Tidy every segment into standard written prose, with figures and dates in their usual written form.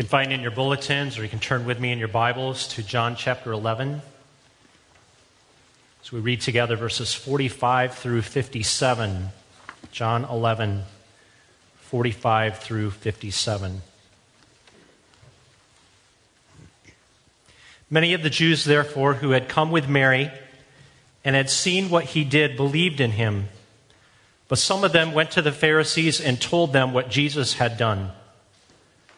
You can find in your bulletins, or you can turn with me in your Bibles to John chapter 11. So we read together verses 45 through 57. John 11, 45 through 57. Many of the Jews, therefore, who had come with Mary and had seen what he did, believed in him. But some of them went to the Pharisees and told them what Jesus had done.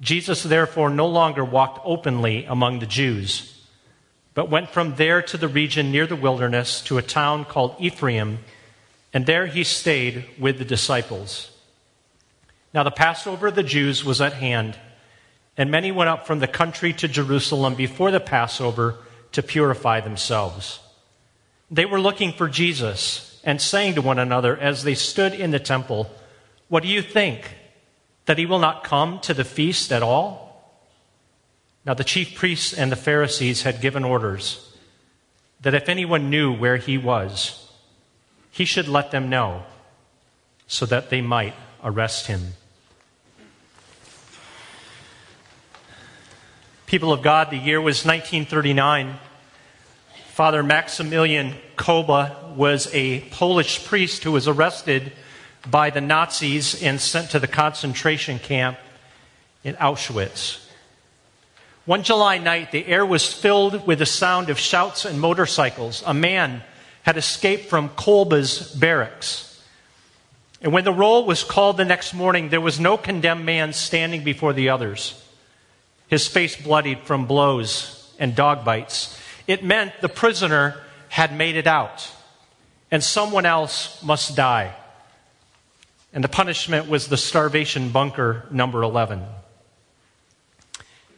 Jesus, therefore, no longer walked openly among the Jews, but went from there to the region near the wilderness to a town called Ephraim, and there he stayed with the disciples. Now the Passover of the Jews was at hand, and many went up from the country to Jerusalem before the Passover to purify themselves. They were looking for Jesus and saying to one another as they stood in the temple, "What do you think? That he will not come to the feast at all?" Now the chief priests and the Pharisees had given orders that if anyone knew where he was, he should let them know so that they might arrest him. People of God, the year was 1939. Father Maximilian Kolbe was a Polish priest who was arrested by the Nazis and sent to the concentration camp in Auschwitz. One July night, the air was filled with the sound of shouts and motorcycles. A man had escaped from Kolbe's barracks. And when the roll was called the next morning, there was no condemned man standing before the others, his face bloodied from blows and dog bites. It meant the prisoner had made it out, and someone else must die. And the punishment was the starvation bunker number 11.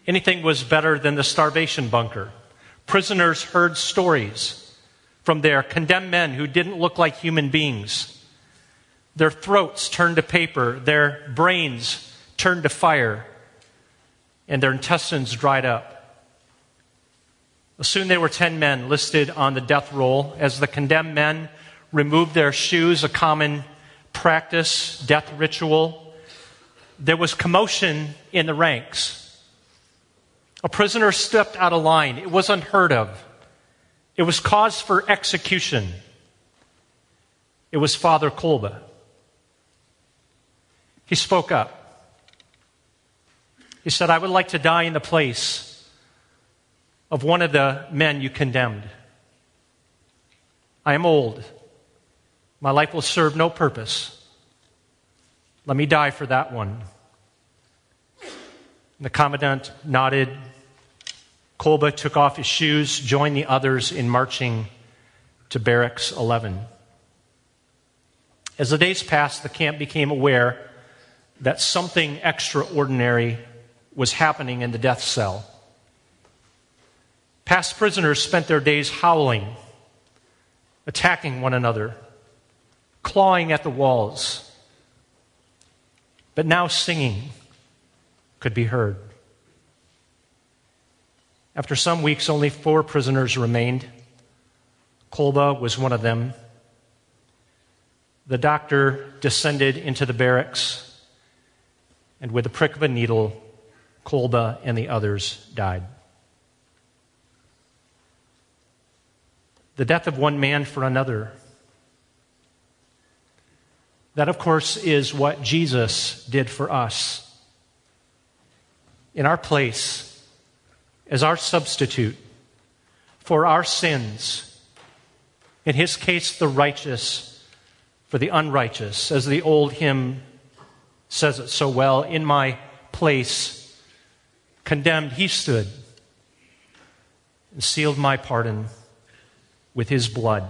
Anything was better than the starvation bunker. Prisoners heard stories from there, condemned men who didn't look like human beings. Their throats turned to paper, their brains turned to fire, and their intestines dried up. Soon there were 10 men listed on the death roll as the condemned men removed their shoes, a common practice, death ritual. There was commotion in the ranks. A prisoner stepped out of line. It was unheard of. It was cause for execution. It was Father Kolbe. He spoke up. He said, "I would like to die in the place of one of the men you condemned. I am old. My life will serve no purpose. Let me die for that one." The commandant nodded. Kolbe took off his shoes, joined the others in marching to Barracks 11. As the days passed, the camp became aware that something extraordinary was happening in the death cell. Past prisoners spent their days howling, attacking one another, clawing at the walls, but now singing could be heard. After some weeks, only 4 prisoners remained. Kolbe was one of them. The doctor descended into the barracks, and with the prick of a needle, Kolbe and the others died. The death of one man for another. That, of course, is what Jesus did for us in our place as our substitute for our sins, In his case, the righteous for the unrighteous. As the old hymn says it so well, in my place, condemned he stood and sealed my pardon with his blood.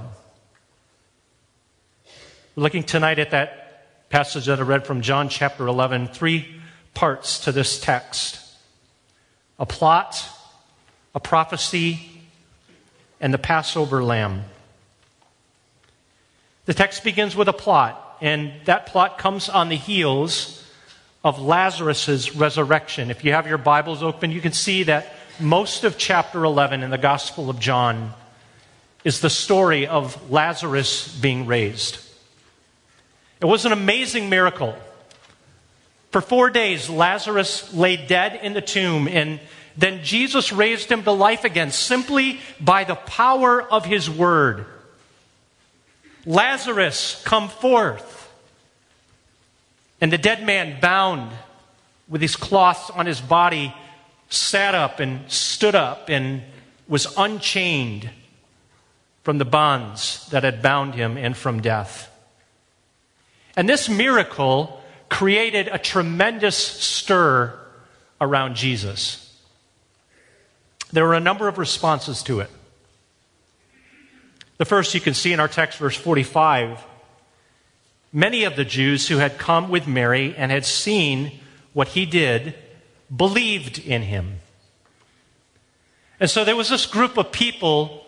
We're looking tonight at that passage that I read from John chapter 11, 3 parts to this text: a plot, a prophecy, and the Passover lamb. The text begins with a plot, and that plot comes on the heels of Lazarus' resurrection. If you have your Bibles open, you can see that most of chapter 11 in the Gospel of John is the story of Lazarus being raised. It was an amazing miracle. For 4 days, Lazarus lay dead in the tomb, and then Jesus raised him to life again simply by the power of his word. Lazarus, come forth. And the dead man, bound with his cloths on his body, sat up and stood up and was unchained from the bonds that had bound him and from death. And this miracle created a tremendous stir around Jesus. There were a number of responses to it. The first you can see in our text, verse 45. Many of the Jews who had come with Mary and had seen what he did believed in him. And so there was this group of people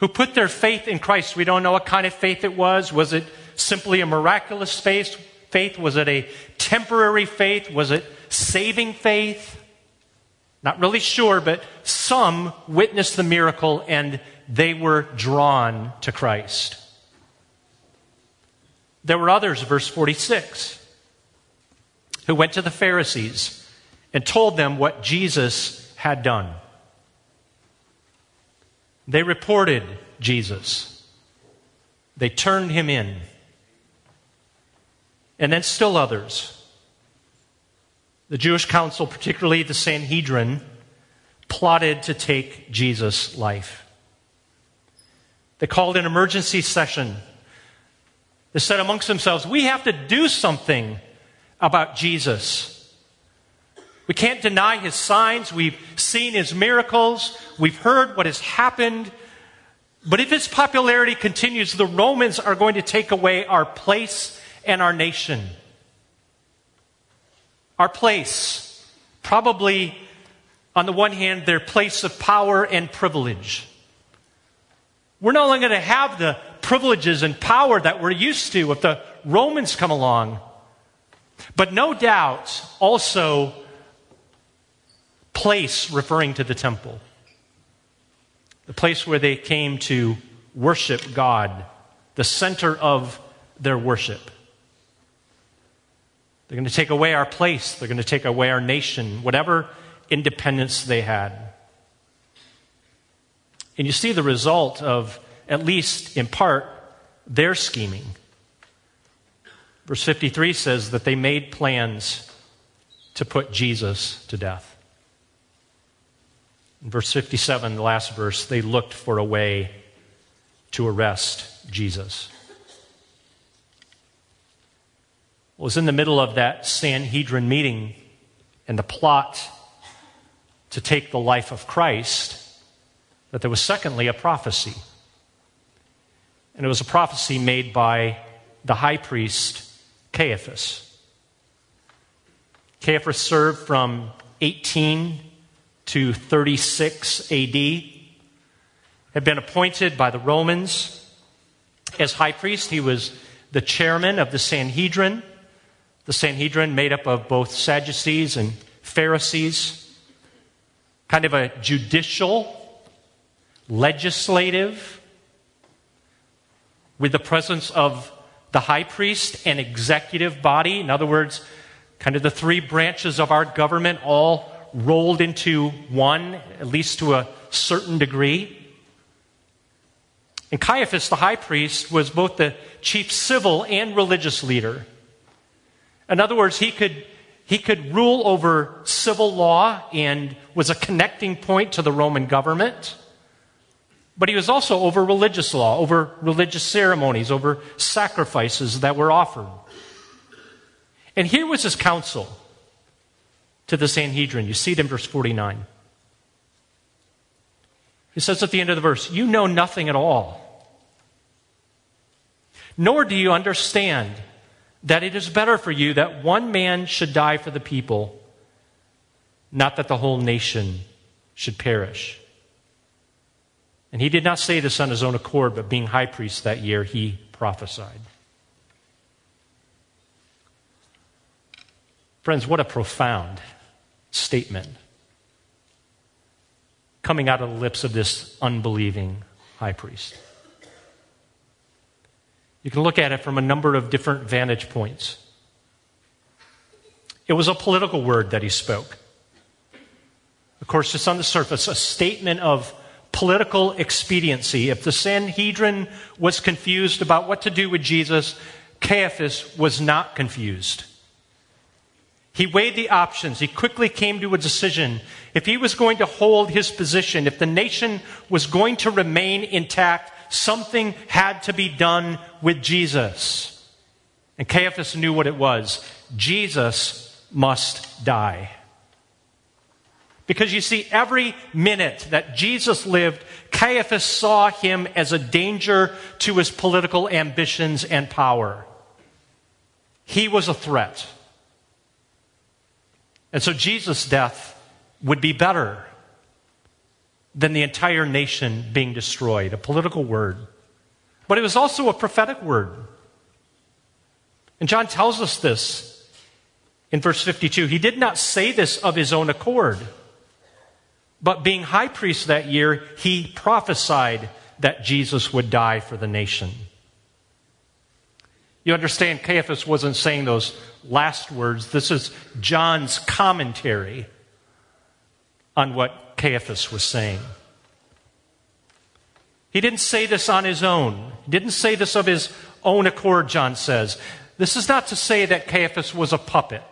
who put their faith in Christ. We don't know what kind of faith it was. Was it simply a miraculous faith? Was it a temporary faith? Was it saving faith? Not really sure, but some witnessed the miracle and they were drawn to Christ. There were others, verse 46, who went to the Pharisees and told them what Jesus had done. They reported Jesus. They turned him in. And then still others. The Jewish council, particularly the Sanhedrin, plotted to take Jesus' life. They called an emergency session. They said amongst themselves, we have to do something about Jesus. We can't deny his signs. We've seen his miracles. We've heard what has happened. But if his popularity continues, the Romans are going to take away our place and our nation. Our place, probably on the one hand, their place of power and privilege. We're no longer going to have the privileges and power that we're used to if the Romans come along. But no doubt, also, place referring to the temple. The place where they came to worship God, the center of their worship. They're going to take away our place. They're going to take away our nation, whatever independence they had. And you see the result of, at least in part, their scheming. Verse 53 says that they made plans to put Jesus to death. In verse 57, the last verse, they looked for a way to arrest Jesus. Well, it was in the middle of that Sanhedrin meeting and the plot to take the life of Christ that there was, secondly, a prophecy. And it was a prophecy made by the high priest, Caiaphas. Caiaphas served from 18 to 36 AD, had been appointed by the Romans as high priest. He was the chairman of the Sanhedrin. The Sanhedrin, made up of both Sadducees and Pharisees, kind of a judicial, legislative, with the presence of the high priest and executive body. In other words, kind of the three branches of our government all rolled into one, at least to a certain degree. And Caiaphas, the high priest, was both the chief civil and religious leader. In other words, he could rule over civil law and was a connecting point to the Roman government. But he was also over religious law, over religious ceremonies, over sacrifices that were offered. And here was his counsel to the Sanhedrin. You see it in verse 49. He says at the end of the verse, "You know nothing at all, nor do you understand that it is better for you that one man should die for the people, not that the whole nation should perish." And he did not say this on his own accord, but being high priest that year, he prophesied. Friends, what a profound statement coming out of the lips of this unbelieving high priest. You can look at it from a number of different vantage points. It was a political word that he spoke. Of course, just on the surface, a statement of political expediency. If the Sanhedrin was confused about what to do with Jesus, Caiaphas was not confused. He weighed the options. He quickly came to a decision. If he was going to hold his position, if the nation was going to remain intact, something had to be done with Jesus. And Caiaphas knew what it was. Jesus must die. Because you see, every minute that Jesus lived, Caiaphas saw him as a danger to his political ambitions and power. He was a threat. And so Jesus' death would be better than the entire nation being destroyed, a political word. But it was also a prophetic word. And John tells us this in verse 52. He did not say this of his own accord. But being high priest that year, he prophesied that Jesus would die for the nation. You understand, Caiaphas wasn't saying those last words. This is John's commentary on what Caiaphas was saying. He didn't say this on his own. He didn't say this of his own accord, John says. This is not to say that Caiaphas was a puppet,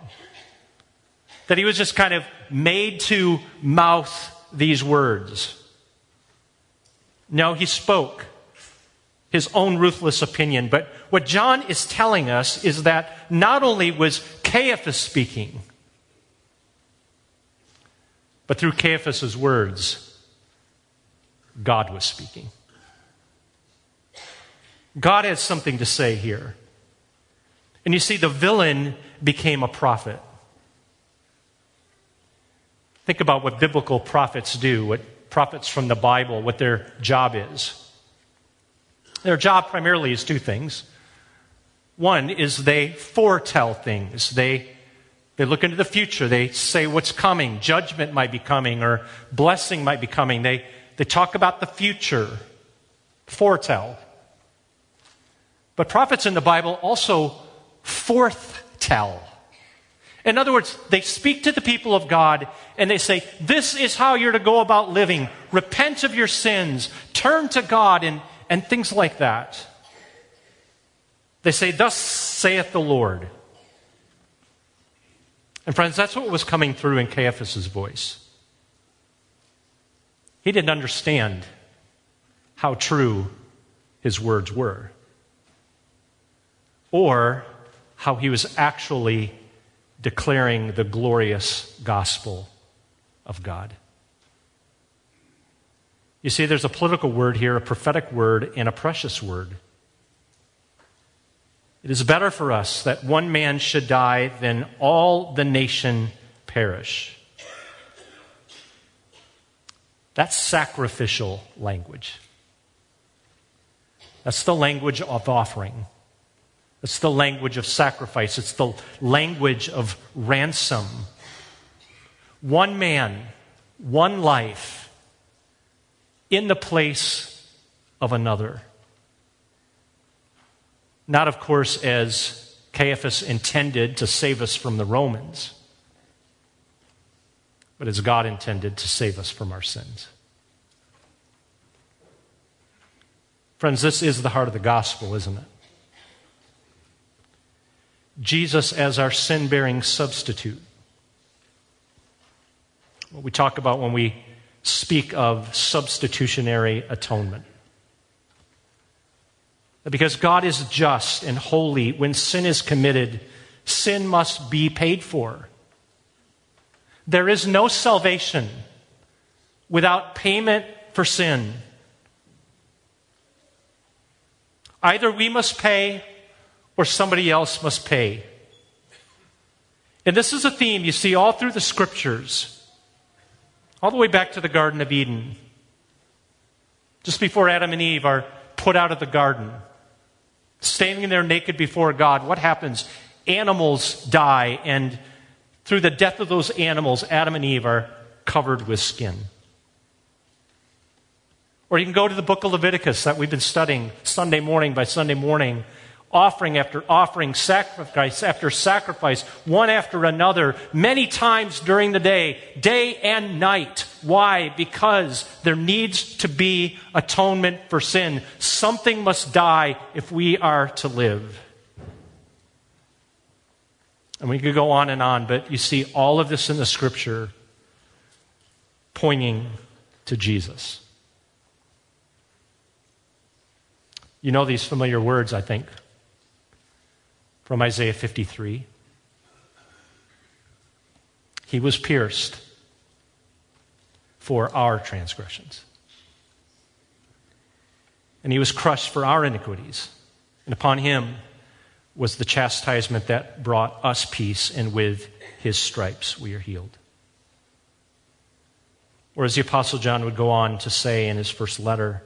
that he was just kind of made to mouth these words. No, he spoke his own ruthless opinion. But what John is telling us is that not only was Caiaphas speaking, but through Caiaphas' words, God was speaking. God has something to say here. And you see, the villain became a prophet. Think about what biblical prophets do, what prophets from the Bible, what their job is. Their job primarily is two things. One is they foretell things. They look into the future. They say what's coming. Judgment might be coming or blessing might be coming. They talk about the future. Foretell. But prophets in the Bible also forthtell. In other words, they speak to the people of God and they say, this is how you're to go about living. Repent of your sins. Turn to God and things like that. They say, thus saith the Lord. And friends, that's what was coming through in Caiaphas' voice. He didn't understand how true his words were or how he was actually declaring the glorious gospel of God. You see, there's a political word here, a prophetic word, and a precious word. It is better for us that one man should die than all the nation perish. That's sacrificial language. That's the language of offering. It's the language of sacrifice. It's the language of ransom. One man, one life, in the place of another. Not, of course, as Caiaphas intended to save us from the Romans, but as God intended to save us from our sins. Friends, this is the heart of the gospel, isn't it? Jesus as our sin-bearing substitute. What we talk about when we speak of substitutionary atonement. Because God is just and holy, when sin is committed, sin must be paid for. There is no salvation without payment for sin. Either we must pay or somebody else must pay. And this is a theme you see all through the Scriptures, all the way back to the Garden of Eden. Just before Adam and Eve are put out of the garden, standing there naked before God, what happens? Animals die, and through the death of those animals, Adam and Eve are covered with skin. Or you can go to the book of Leviticus that we've been studying Sunday morning by Sunday morning, offering after offering, sacrifice after sacrifice, one after another, many times during the day, day and night. Why? Because there needs to be atonement for sin. Something must die if we are to live. And we could go on and on, but you see all of this in the Scripture pointing to Jesus. You know these familiar words, I think, from Isaiah 53. He was pierced for our transgressions, and he was crushed for our iniquities. And upon him was the chastisement that brought us peace, and with his stripes we are healed. Or as the Apostle John would go on to say in his first letter,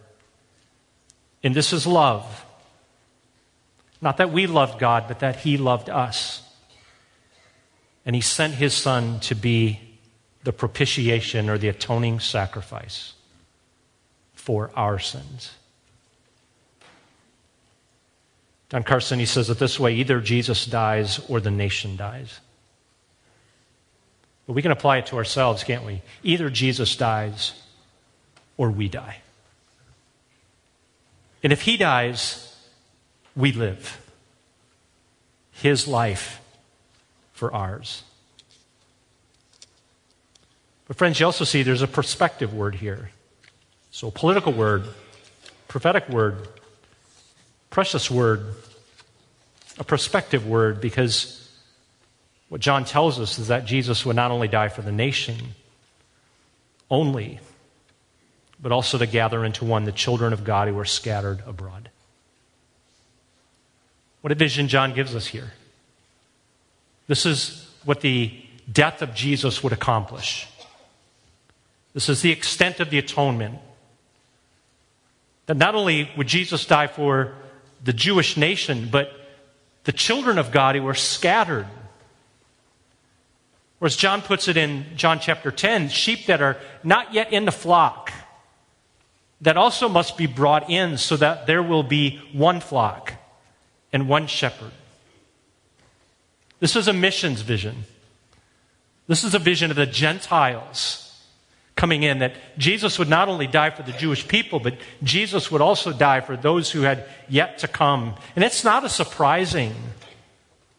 and this is love, not that we loved God, but that he loved us. And he sent his Son to be the propitiation, or the atoning sacrifice, for our sins. Don Carson, he says it this way: either Jesus dies or the nation dies. But we can apply it to ourselves, can't we? Either Jesus dies or we die. And if he dies, we live. His life for ours. But friends, you also see there's a perspective word here. So a political word, prophetic word, precious word, a perspective word, because what John tells us is that Jesus would not only die for the nation only, but also to gather into one the children of God who are scattered abroad. What a vision John gives us here. This is what the death of Jesus would accomplish. This is the extent of the atonement. That not only would Jesus die for the Jewish nation, but the children of God who were scattered. Or as John puts it in John chapter 10, sheep that are not yet in the flock, that also must be brought in, so that there will be one flock and one shepherd. This is a missions vision. This is a vision of the Gentiles coming in, that Jesus would not only die for the Jewish people, but Jesus would also die for those who had yet to come. And it's not a surprising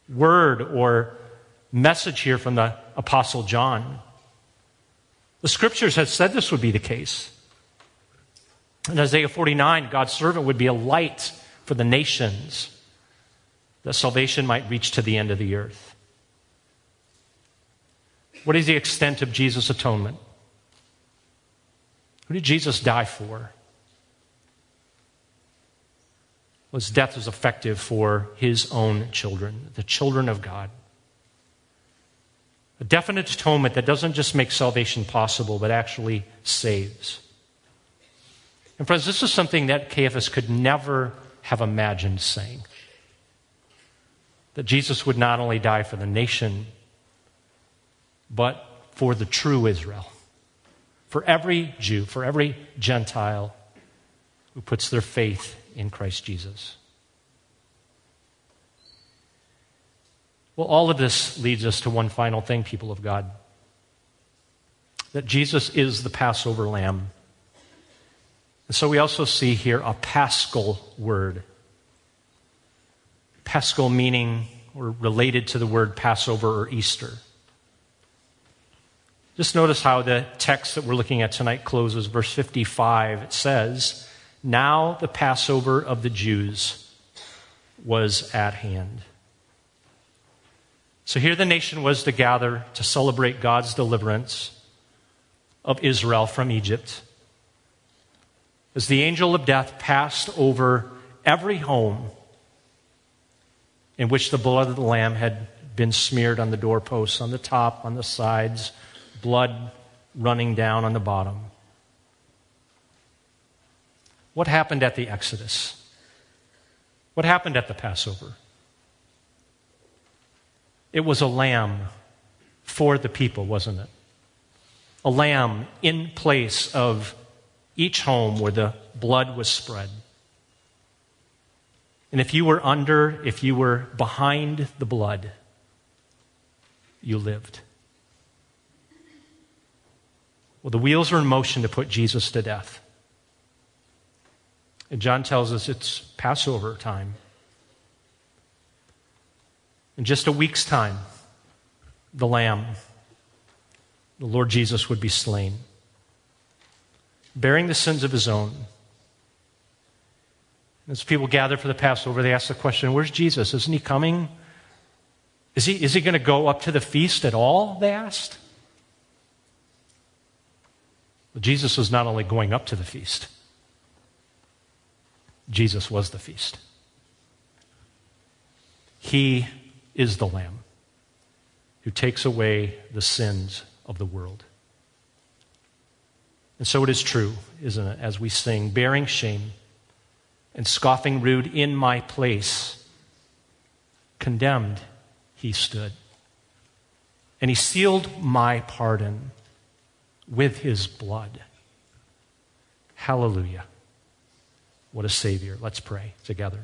word or message here from the Apostle John. The Scriptures had said this would be the case. In Isaiah 49, God's servant would be a light for the nations, that salvation might reach to the end of the earth. What is the extent of Jesus' atonement? Who did Jesus die for? Well, his death was effective for his own children, the children of God. A definite atonement that doesn't just make salvation possible, but actually saves. And friends, this is something that Caiaphas could never have imagined saying. That Jesus would not only die for the nation, but for the true Israel. For every Jew, for every Gentile who puts their faith in Christ Jesus. Well, all of this leads us to one final thing, people of God. That Jesus is the Passover lamb. And so we also see here a paschal word. Paschal meaning, or related to the word Passover or Easter. Just notice how the text that we're looking at tonight closes. Verse 55, it says, "Now the Passover of the Jews was at hand." So here the nation was to gather to celebrate God's deliverance of Israel from Egypt. As the angel of death passed over every home in which the blood of the Lamb had been smeared on the doorposts, on the top, on the sides, blood running down on the bottom. What happened at the Exodus? What happened at the Passover? It was a lamb for the people, wasn't it? A lamb in place of each home where the blood was spread. And if you were behind the blood, you lived. Well, the wheels were in motion to put Jesus to death. And John tells us it's Passover time. In just a week's time, the Lamb, the Lord Jesus, would be slain, bearing the sins of his own. As people gather for the Passover, they ask the question, where's Jesus? Isn't he coming? Is he going to go up to the feast at all? They asked. But Jesus was not only going up to the feast, Jesus was the feast. He is the Lamb who takes away the sins of the world. And so it is true, isn't it, as we sing, bearing shame and scoffing rude in my place, condemned he stood. And he sealed my pardon with his blood. Hallelujah. What a Savior. Let's pray together.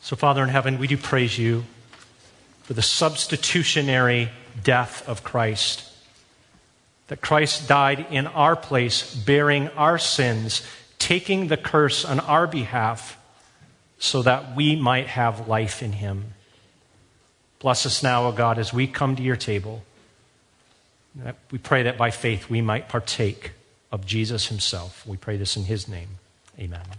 So, Father in heaven, we do praise you for the substitutionary death of Christ, that Christ died in our place, bearing our sins, taking the curse on our behalf so that we might have life in him. Bless us now, O God, as we come to your table. We pray that by faith we might partake of Jesus himself. We pray this in his name. Amen.